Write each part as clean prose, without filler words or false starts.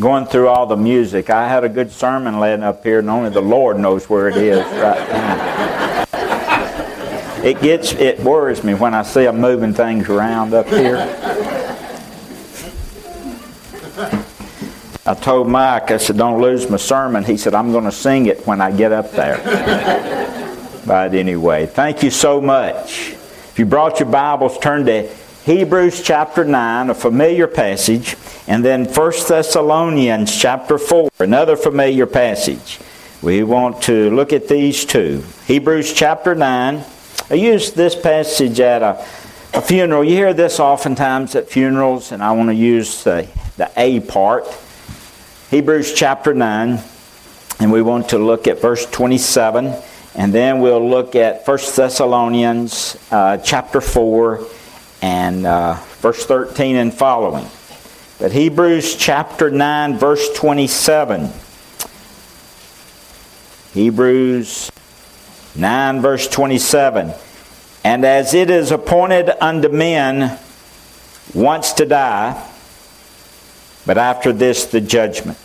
going through all the music. I had a good sermon laying up here, and only the Lord knows where it is right now. It worries me when I see them moving things around up here. I told Mike, I said, don't lose my sermon. He said, I'm going to sing it when I get up there. But anyway, thank you so much. If you brought your Bibles, turn to Hebrews chapter 9, a familiar passage, and then 1 Thessalonians chapter 4, another familiar passage. We want to look at these two. Hebrews chapter 9. I used this passage at a funeral. You hear this oftentimes at funerals, and I want to use the A part. Hebrews chapter 9, and we want to look at verse 27, and then we'll look at 1 Thessalonians chapter 4, and verse 13 and following. But Hebrews chapter 9, verse 27. Hebrews 9, verse 27. And as it is appointed unto men once to die, but after this the judgment.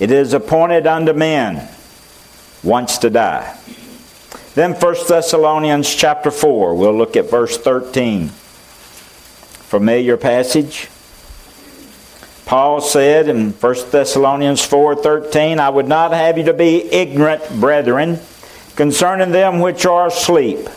It is appointed unto men once to die. Then 1 Thessalonians chapter 4, we'll look at verse 13. Familiar passage. Paul said in 1 Thessalonians 4:13, I would not have you to be ignorant, brethren, concerning them which are asleep,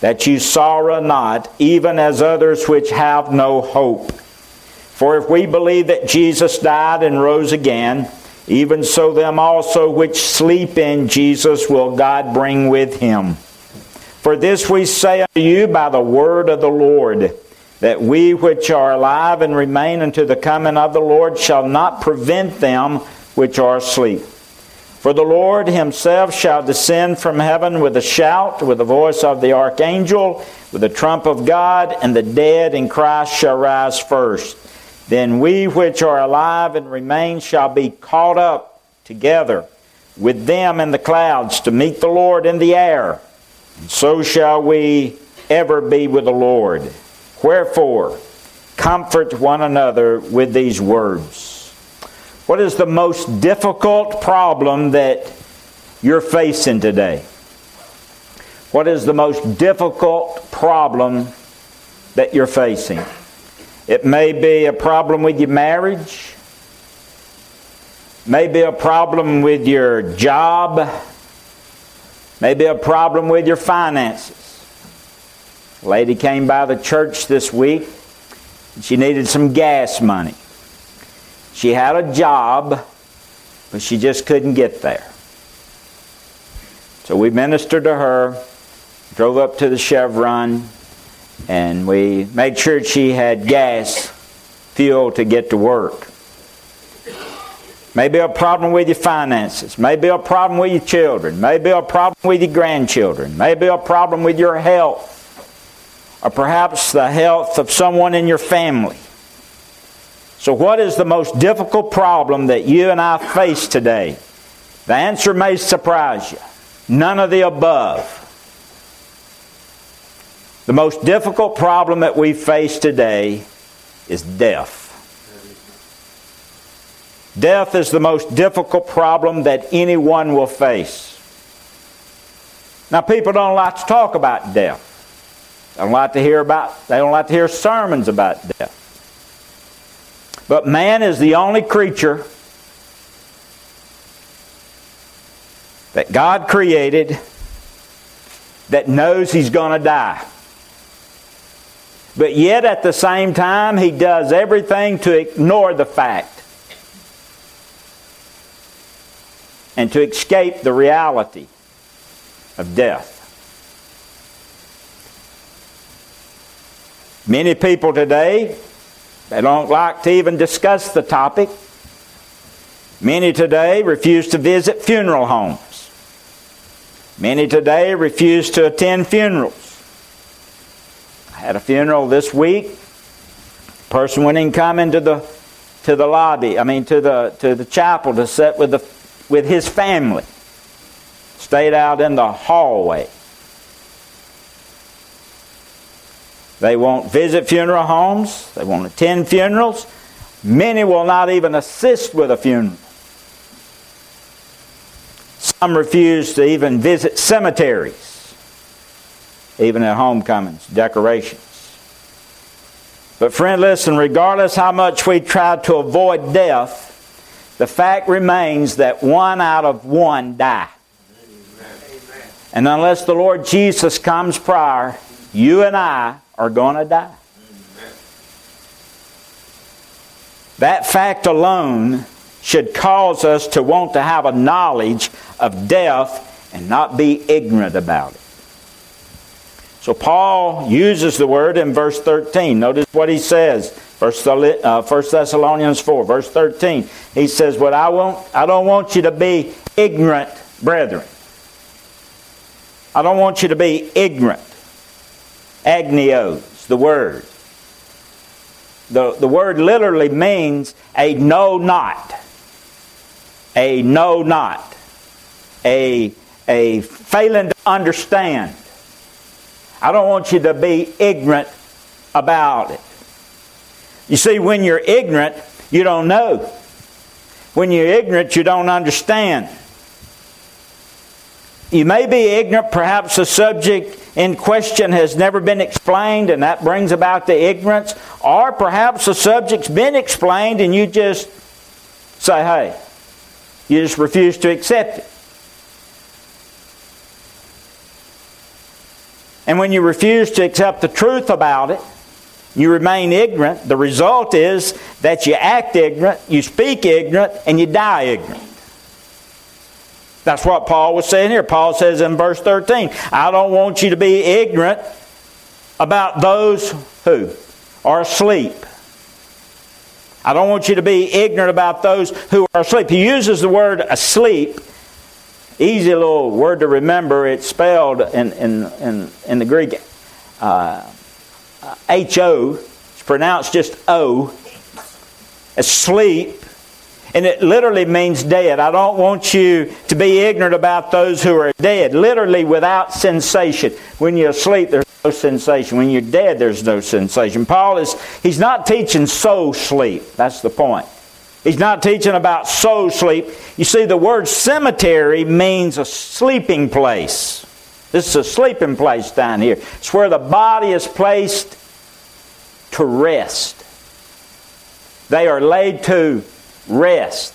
that you sorrow not, even as others which have no hope. For if we believe that Jesus died and rose again, even so them also which sleep in Jesus will God bring with him. For this we say unto you by the word of the Lord, that we which are alive and remain unto the coming of the Lord shall not prevent them which are asleep. For the Lord himself shall descend from heaven with a shout, with the voice of the archangel, with the trump of God, and the dead in Christ shall rise first. Then we which are alive and remain shall be caught up together with them in the clouds to meet the Lord in the air. And so shall we ever be with the Lord. Wherefore, comfort one another with these words. What is the most difficult problem that you're facing today? What is the most difficult problem that you're facing? It may be a problem with your marriage. Maybe a problem with your job. Maybe a problem with your finances. A lady came by the church this week. She needed some gas money. She had a job, but she just couldn't get there. So we ministered to her, drove up to the Chevron, and we made sure she had gas, fuel to get to work. Maybe a problem with your finances. Maybe a problem with your children. Maybe a problem with your grandchildren. Maybe a problem with your health. Or perhaps the health of someone in your family. So what is the most difficult problem that you and I face today? The answer may surprise you. None of the above. The most difficult problem that we face today is death. Death is the most difficult problem that anyone will face. Now, people don't like to talk about death. They don't like to hear sermons about death. But man is the only creature that God created that knows he's going to die. But yet at the same time, he does everything to ignore the fact and to escape the reality of death. Many people today, they don't like to even discuss the topic. Many today refuse to visit funeral homes. Many today refuse to attend funerals. At a funeral this week, a person went in and come into the lobby. to the chapel to sit with his family. Stayed out in the hallway. They won't visit funeral homes. They won't attend funerals. Many will not even assist with a funeral. Some refuse to even visit cemeteries, even at homecomings, decorations. But friend, listen, regardless how much we try to avoid death, the fact remains that 1 out of 1 die. Amen. And unless the Lord Jesus comes prior, you and I are going to die. Amen. That fact alone should cause us to want to have a knowledge of death and not be ignorant about it. So Paul uses the word in verse 13. Notice what he says. First Thessalonians 4, verse 13. He says, "What I don't want you to be ignorant, brethren." I don't want you to be ignorant. Agnios, the word. The word literally means a know not. A know not. A failing to understand. I don't want you to be ignorant about it. You see, when you're ignorant, you don't know. When you're ignorant, you don't understand. You may be ignorant, perhaps the subject in question has never been explained, and that brings about the ignorance. Or perhaps the subject's been explained, and you just say, hey, you just refuse to accept it. And when you refuse to accept the truth about it, you remain ignorant. The result is that you act ignorant, you speak ignorant, and you die ignorant. That's what Paul was saying here. Paul says in verse 13, I don't want you to be ignorant about those who are asleep. I don't want you to be ignorant about those who are asleep. He uses the word asleep. Easy little word to remember. It's spelled in the Greek H-O. It's pronounced just O. Asleep. And it literally means dead. I don't want you to be ignorant about those who are dead. Literally without sensation. When you're asleep, there's no sensation. When you're dead, there's no sensation. Paul he's not teaching soul sleep. That's the point. He's not teaching about soul sleep. You see, the word cemetery means a sleeping place. This is a sleeping place down here. It's where the body is placed to rest. They are laid to rest.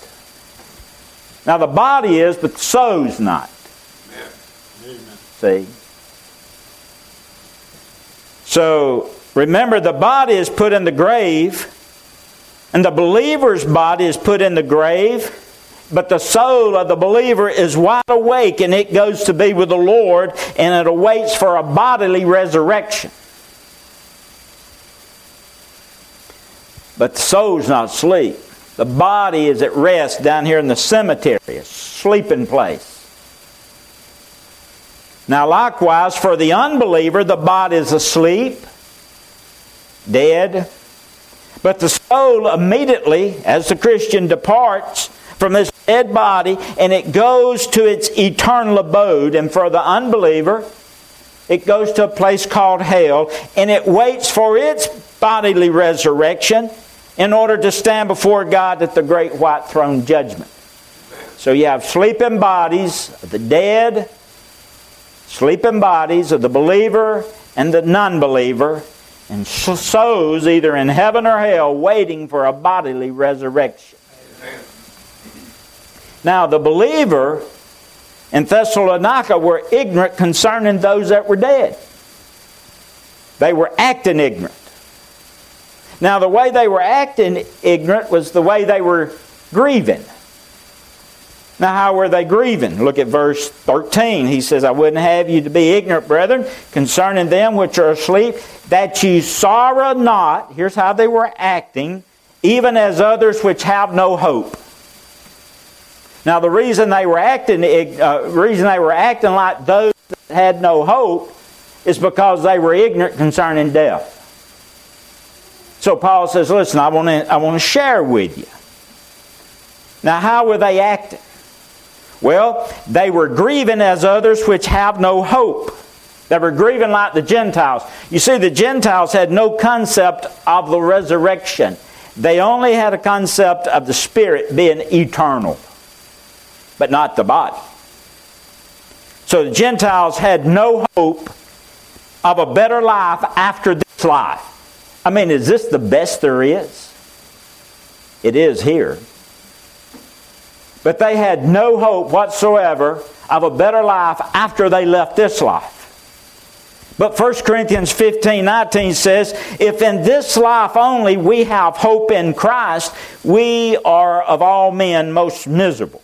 Now, the body is, but the soul's not. Amen. See? So, remember, the body is put in the grave. And the believer's body is put in the grave, but the soul of the believer is wide awake, and it goes to be with the Lord, and it awaits for a bodily resurrection. But the soul's not asleep. The body is at rest down here in the cemetery, a sleeping place. Now likewise, for the unbeliever, the body is asleep, dead. But the soul immediately, as the Christian departs from this dead body, and it goes to its eternal abode. And for the unbeliever, it goes to a place called hell, and it waits for its bodily resurrection in order to stand before God at the great white throne judgment. So you have sleeping bodies of the dead, sleeping bodies of the believer and the non-believer, and souls either in heaven or hell waiting for a bodily resurrection. Amen. Now the believer in Thessalonica were ignorant concerning those that were dead. They were acting ignorant. Now the way they were acting ignorant was the way they were grieving. Now, how were they grieving? Look at verse 13. He says, I wouldn't have you to be ignorant, brethren, concerning them which are asleep, that you sorrow not. Here's how they were acting, even as others which have no hope. Now, the reason they were acting, like those that had no hope is because they were ignorant concerning death. So Paul says, listen, I want to share with you. Now, how were they acting? Well, they were grieving as others which have no hope. They were grieving like the Gentiles. You see, the Gentiles had no concept of the resurrection. They only had a concept of the spirit being eternal, but not the body. So the Gentiles had no hope of a better life after this life. I mean, is this the best there is? It is here. But they had no hope whatsoever of a better life after they left this life. But 1 Corinthians 15:19 says, if in this life only we have hope in Christ, we are of all men most miserable.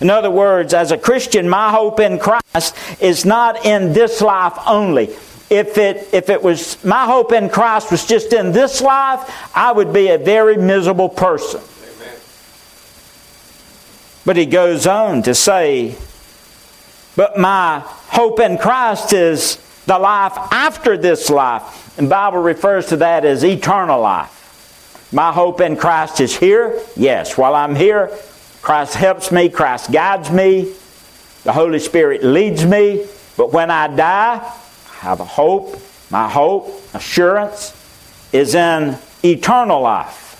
In other words, as a Christian, my hope in Christ is not in this life only. If it was, my hope in Christ was just in this life, I would be a very miserable person. Amen. But he goes on to say, but my hope in Christ is the life after this life. And the Bible refers to that as eternal life. My hope in Christ is here. Yes, while I'm here, Christ helps me. Christ guides me. The Holy Spirit leads me. But when I die, I have a hope. My hope, assurance, is in eternal life.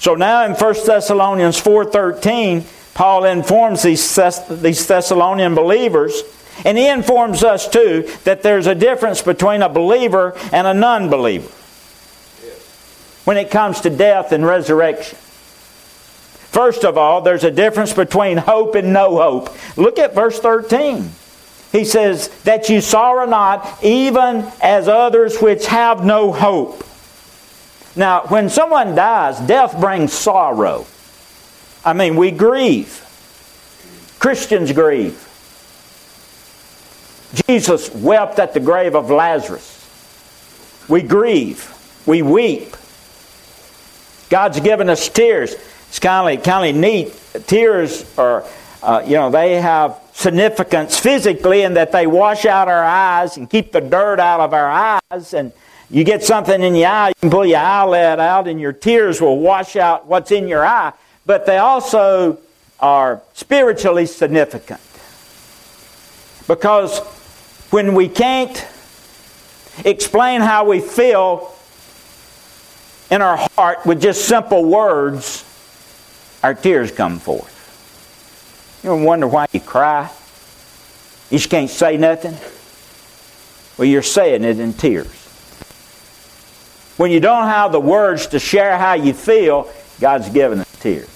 So now in 1 Thessalonians 4:13, Paul informs these Thessalonian believers, and he informs us too that there's a difference between a believer and a non-believer when it comes to death and resurrection. First of all, there's a difference between hope and no hope. Look at verse 13. He says, that you sorrow not, even as others which have no hope. Now, when someone dies, death brings sorrow. I mean, we grieve. Christians grieve. Jesus wept at the grave of Lazarus. We grieve. We weep. God's given us tears. It's kind of neat. Tears are, they have significance physically in that they wash out our eyes and keep the dirt out of our eyes. And you get something in your eye, you can pull your eyelid out and your tears will wash out what's in your eye. But they also are spiritually significant. Because when we can't explain how we feel in our heart with just simple words, our tears come forth. You ever wonder why you cry? You just can't say nothing? Well, you're saying it in tears. When you don't have the words to share how you feel, God's given us tears.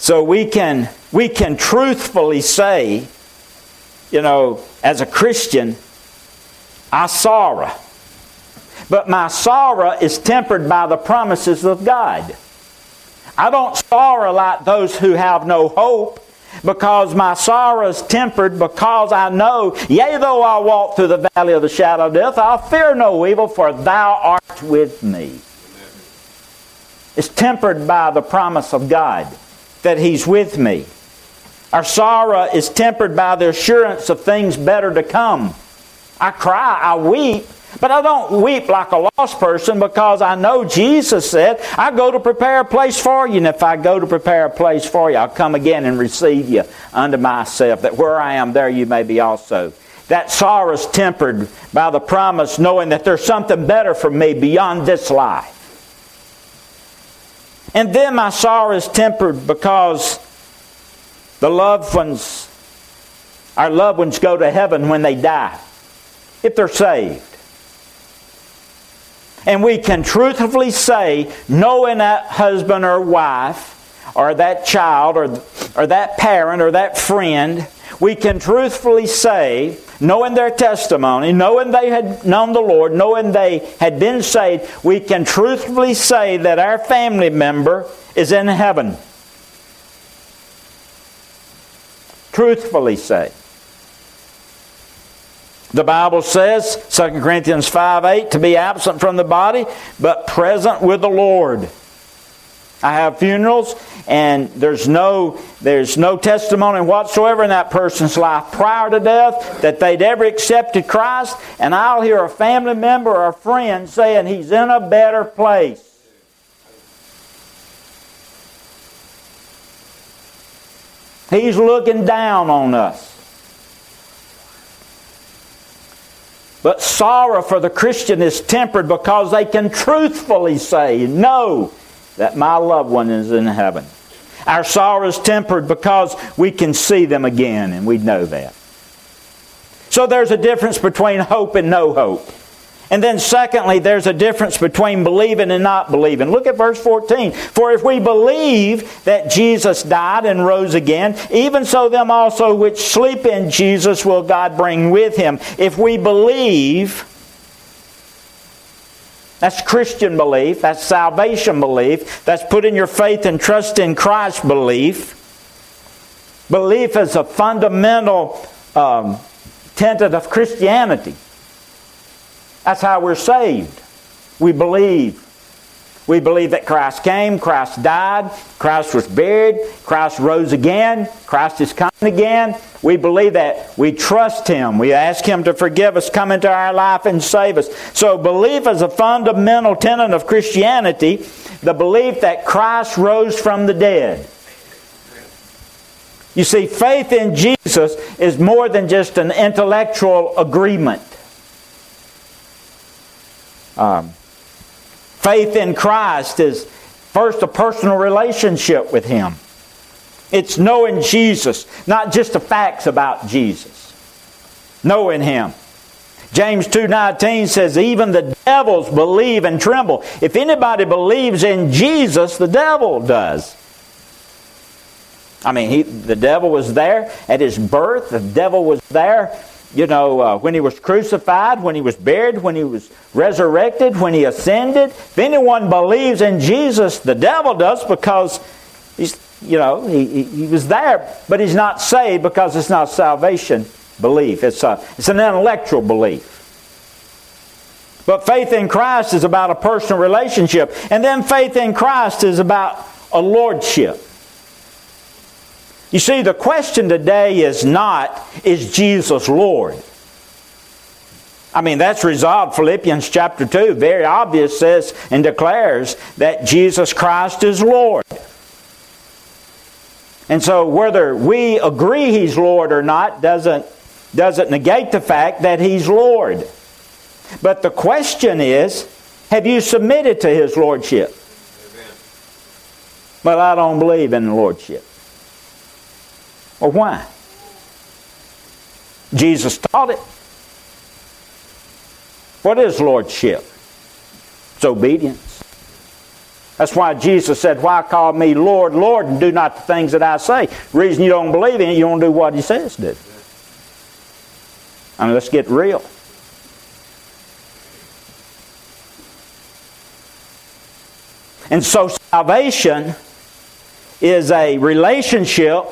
So we can truthfully say, as a Christian, I sorrow. But my sorrow is tempered by the promises of God. I don't sorrow like those who have no hope, because my sorrow is tempered because I know, yea, though I walk through the valley of the shadow of death, I'll fear no evil, for thou art with me. It's tempered by the promise of God, that he's with me. Our sorrow is tempered by the assurance of things better to come. I cry, I weep, but I don't weep like a lost person, because I know Jesus said, I go to prepare a place for you, and if I go to prepare a place for you, I'll come again and receive you unto myself, that where I am, there you may be also. That sorrow is tempered by the promise, knowing that there's something better for me beyond this life. And then my sorrow is tempered because our loved ones go to heaven when they die, if they're saved. And we can truthfully say, knowing that husband or wife, or that child, or that parent, or that friend, we can truthfully say, knowing their testimony, knowing they had known the Lord, knowing they had been saved, we can truthfully say that our family member is in heaven. Truthfully say. The Bible says, 2 Corinthians 5:8, to be absent from the body, but present with the Lord. I have funerals, and there's no testimony whatsoever in that person's life prior to death that they'd ever accepted Christ, and I'll hear a family member or a friend saying he's in a better place. He's looking down on us. But sorrow for the Christian is tempered because they can truthfully say, "Know that my loved one is in heaven." Our sorrow is tempered because we can see them again, and we know that. So there's a difference between hope and no hope. And then secondly, there's a difference between believing and not believing. Look at verse 14. For if we believe that Jesus died and rose again, even so them also which sleep in Jesus will God bring with him. If we believe, that's Christian belief, that's salvation belief, that's putting your faith and trust in Christ belief. Belief is a fundamental tenet of Christianity. That's how we're saved. We believe. We believe that Christ came, Christ died, Christ was buried, Christ rose again, Christ is coming again. We believe that. We trust Him. We ask Him to forgive us, come into our life and save us. So belief is a fundamental tenet of Christianity, the belief that Christ rose from the dead. You see, faith in Jesus is more than just an intellectual agreement. Faith in Christ is first a personal relationship with Him. It's knowing Jesus, not just the facts about Jesus. Knowing Him. James 2:19 says, even the devils believe and tremble. If anybody believes in Jesus, the devil does. I mean, the devil was there at His birth. The devil was there. You know, when He was crucified, when He was buried, when He was resurrected, when He ascended. If anyone believes in Jesus, the devil does, because he's, you know, he was there, but he's not saved, because it's not salvation belief. It's an intellectual belief. But faith in Christ is about a personal relationship. And then faith in Christ is about a lordship. You see, the question today is not, is Jesus Lord? I mean, that's resolved. Philippians chapter 2, very obvious, says and declares that Jesus Christ is Lord. And so whether we agree He's Lord or not doesn't negate the fact that He's Lord. But the question is, have you submitted to His Lordship? Amen. Well, I don't believe in the Lordship. Or why? Jesus taught it. What is lordship? It's obedience. That's why Jesus said, why call me Lord, Lord, and do not the things that I say? The reason you don't believe in it, you don't do what He says do. I mean, let's get real. And so salvation is a relationship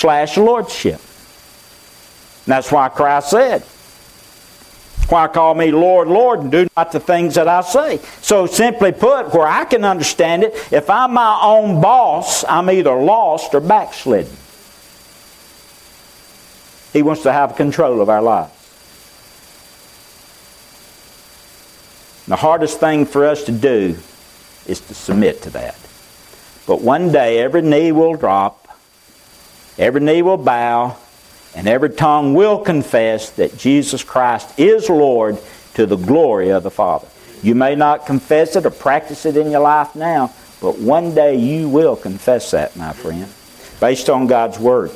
/ lordship. And that's why Christ said, why call me Lord, Lord, and do not the things that I say? So simply put, where I can understand it, if I'm my own boss, I'm either lost or backslidden. He wants to have control of our lives. And the hardest thing for us to do is to submit to that. But one day every knee will drop, every knee will bow, and every tongue will confess that Jesus Christ is Lord, to the glory of the Father. You may not confess it or practice it in your life now, but one day you will confess that, my friend, based on God's Word.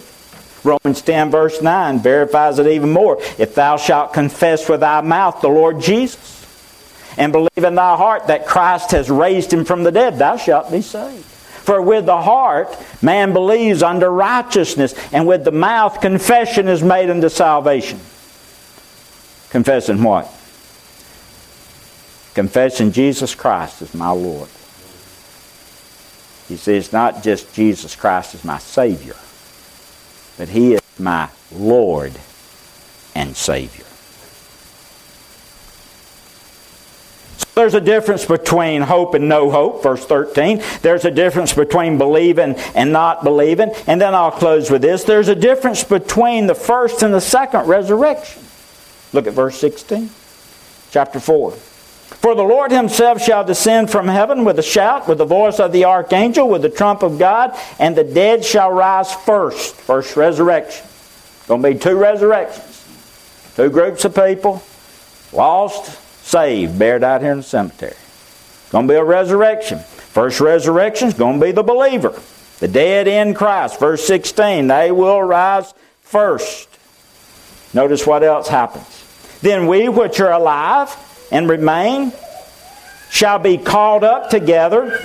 Romans 10 verse 9 verifies it even more. If thou shalt confess with thy mouth the Lord Jesus, and believe in thy heart that Christ has raised Him from the dead, thou shalt be saved. For with the heart man believes unto righteousness, and with the mouth confession is made unto salvation. Confessing what? Confessing Jesus Christ as my Lord. You see, it's not just Jesus Christ as my Savior, but He is my Lord and Savior. There's a difference between hope and no hope, verse 13. There's a difference between believing and not believing. And then I'll close with this. There's a difference between the first and the second resurrection. Look at verse 16, chapter 4. For the Lord Himself shall descend from heaven with a shout, with the voice of the archangel, with the trump of God, and the dead shall rise first. First resurrection. Going to be two resurrections. Two groups of people. Lost, saved, buried out here in the cemetery. It's going to be a resurrection. First resurrection is going to be the believer. The dead in Christ. Verse 16, they will rise first. Notice what else happens. Then we which are alive and remain shall be called up together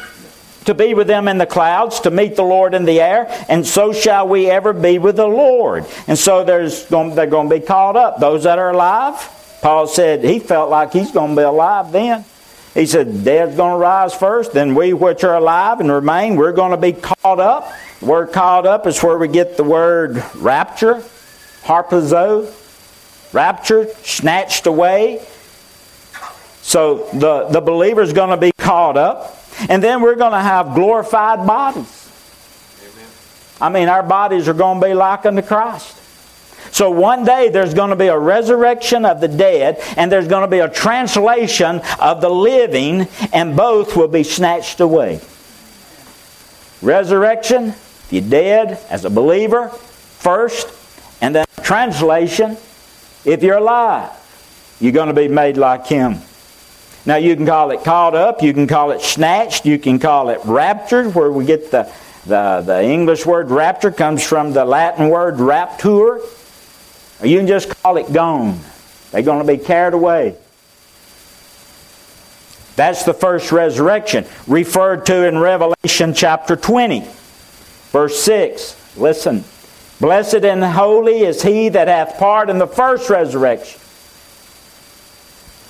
to be with them in the clouds, to meet the Lord in the air, and so shall we ever be with the Lord. And so they're going to be called up. Those that are alive, Paul said he felt like he's going to be alive then. He said, dead's going to rise first, then we which are alive and remain, we're going to be called up. The word called up is where we get the word rapture, harpazo, rapture, snatched away. So the believer's going to be called up. And then we're going to have glorified bodies. Amen. I mean, our bodies are going to be like unto Christ. So one day there's going to be a resurrection of the dead, and there's going to be a translation of the living, and both will be snatched away. Resurrection, if you're dead as a believer, first, and then translation, if you're alive, you're going to be made like Him. Now you can call it called up, you can call it snatched, you can call it raptured, where we get the English word rapture comes from the Latin word raptur. Or you can just call it gone. They're going to be carried away. That's the first resurrection referred to in Revelation chapter 20, verse 6. Listen, blessed and holy is he that hath part in the first resurrection.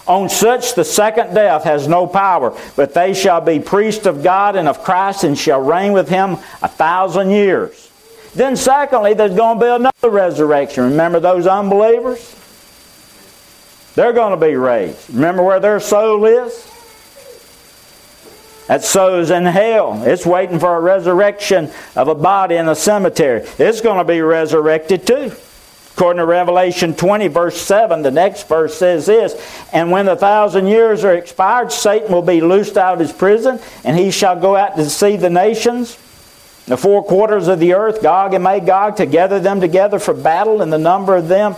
On such the second death has no power, but they shall be priests of God and of Christ, and shall reign with him 1,000 years. Then secondly, there's going to be another resurrection. Remember those unbelievers? They're going to be raised. Remember where their soul is? That soul is in hell. It's waiting for a resurrection of a body in a cemetery. It's going to be resurrected too. According to Revelation 20, verse 7, the next verse says this, and when 1,000 years are expired, Satan will be loosed out of his prison, and he shall go out to deceive the nations, the four quarters of the earth, Gog and Magog, to gather them together for battle, and the number of them,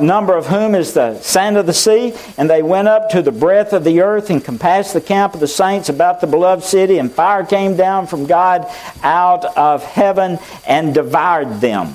number of whom is the sand of the sea. And they went up to the breadth of the earth, and compassed the camp of the saints about the beloved city, and fire came down from God out of heaven, and devoured them.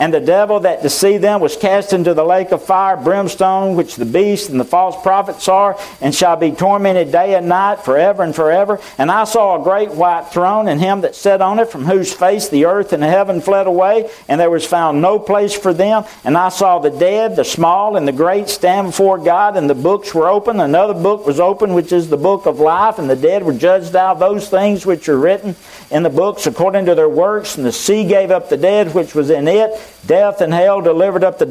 And the devil that deceived them was cast into the lake of fire, brimstone, which the beast and the false prophets are, and shall be tormented day and night forever and forever. And I saw a great white throne, and him that sat on it, from whose face the earth and heaven fled away, and there was found no place for them. And I saw the dead, the small and the great, stand before God, and the books were open. Another book was open, which is the book of life, and the dead were judged out of those things which are written in the books according to their works. And the sea gave up the dead which was in it. Death and hell delivered up the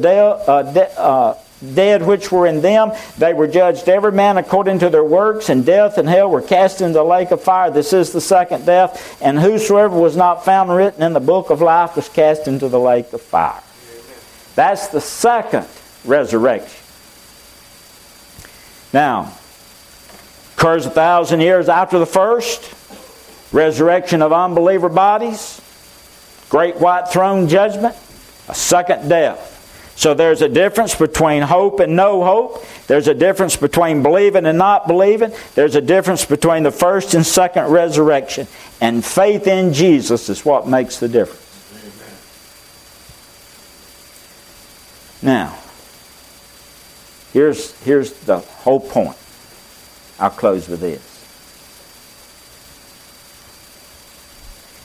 dead which were in them. They were judged every man according to their works, and death and hell were cast into the lake of fire. This is the second death, and whosoever was not found written in the book of life was cast into the lake of fire. That's the second resurrection. Now, occurs 1,000 years after the first, resurrection of unbeliever bodies, great white throne judgment, a second death. So there's a difference between hope and no hope. There's a difference between believing and not believing. There's a difference between the first and second resurrection. And faith in Jesus is what makes the difference. Now, here's the whole point. I'll close with this.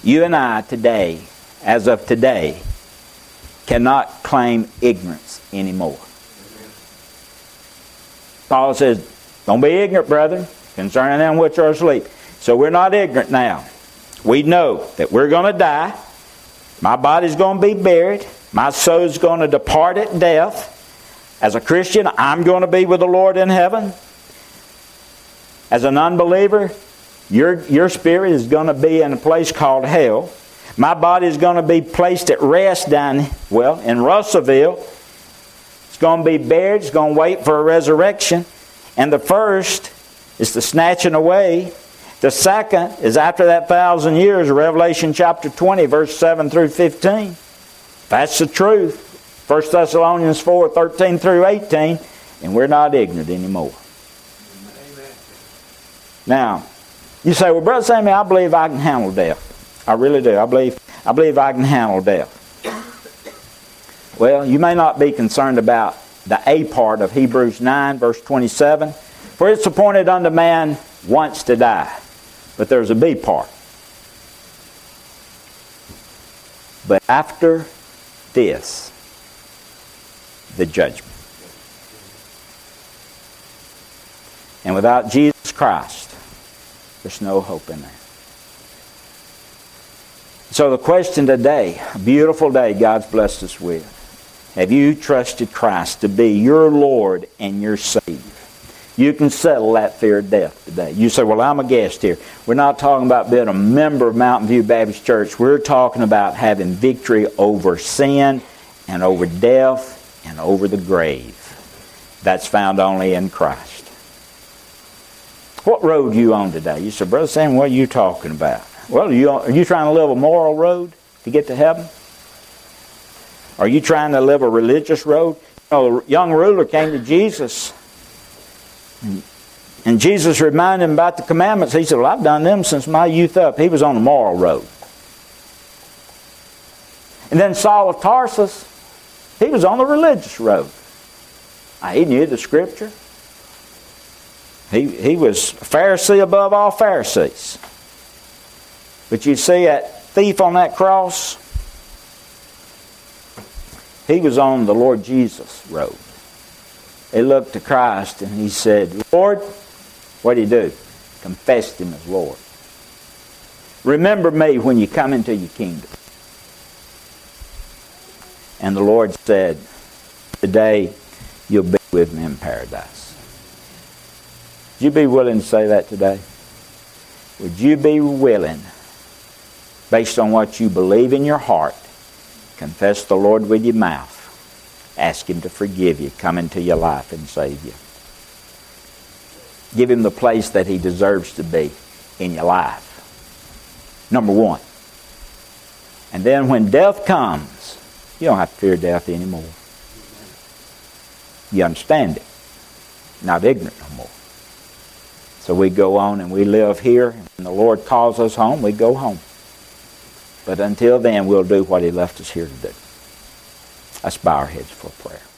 You and I today, as of today, cannot claim ignorance anymore. Paul says, don't be ignorant, brethren, concerning them which are asleep. So we're not ignorant now. We know that we're going to die. My body's going to be buried. My soul's going to depart at death. As a Christian, I'm going to be with the Lord in heaven. As an unbeliever, your spirit is going to be in a place called hell. My body is going to be placed at rest down, well, in Russellville. It's going to be buried. It's going to wait for a resurrection. And the first is the snatching away. The second is after that 1,000 years, Revelation chapter 20, verse 7 through 15. That's the truth. 1 Thessalonians 4, 13 through 18. and we're not ignorant anymore. Amen. Now, you say, well, Brother Sammy, I believe I can handle death. I really do. I believe I can handle death. Well, you may not be concerned about the A part of Hebrews 9, verse 27. For it's appointed unto man once to die. But there's a B part. But after this, the judgment. And without Jesus Christ, there's no hope in there. So the question today, a beautiful day God's blessed us with. Have you trusted Christ to be your Lord and your Savior? You can settle that fear of death today. You say, well, I'm a guest here. We're not talking about being a member of Mountain View Baptist Church. We're talking about having victory over sin and over death and over the grave. That's found only in Christ. What road are you on today? You say, Brother Sam, what are you talking about? Well, are you trying to live a moral road to get to heaven? Are you trying to live a religious road? You know, the young ruler came to Jesus. And Jesus reminded him about the commandments. He said, well, I've done them since my youth up. He was on the moral road. And then Saul of Tarsus, he was on the religious road. He knew the Scripture. He was a Pharisee above all Pharisees. But you see that thief on that cross? He was on the Lord Jesus road. He looked to Christ and he said, Lord, what did he do? Confessed him as Lord. Remember me when you come into your kingdom. And the Lord said, today you'll be with me in paradise. Would you be willing to say that today? Would you be willing, based on what you believe in your heart, confess the Lord with your mouth? Ask Him to forgive you, come into your life and save you. Give Him the place that He deserves to be in your life. Number one. And then when death comes, you don't have to fear death anymore. You understand it. Not ignorant no more. So we go on and we live here. When the Lord calls us home, we go home. But until then, we'll do what He left us here to do. Let's bow our heads for prayer.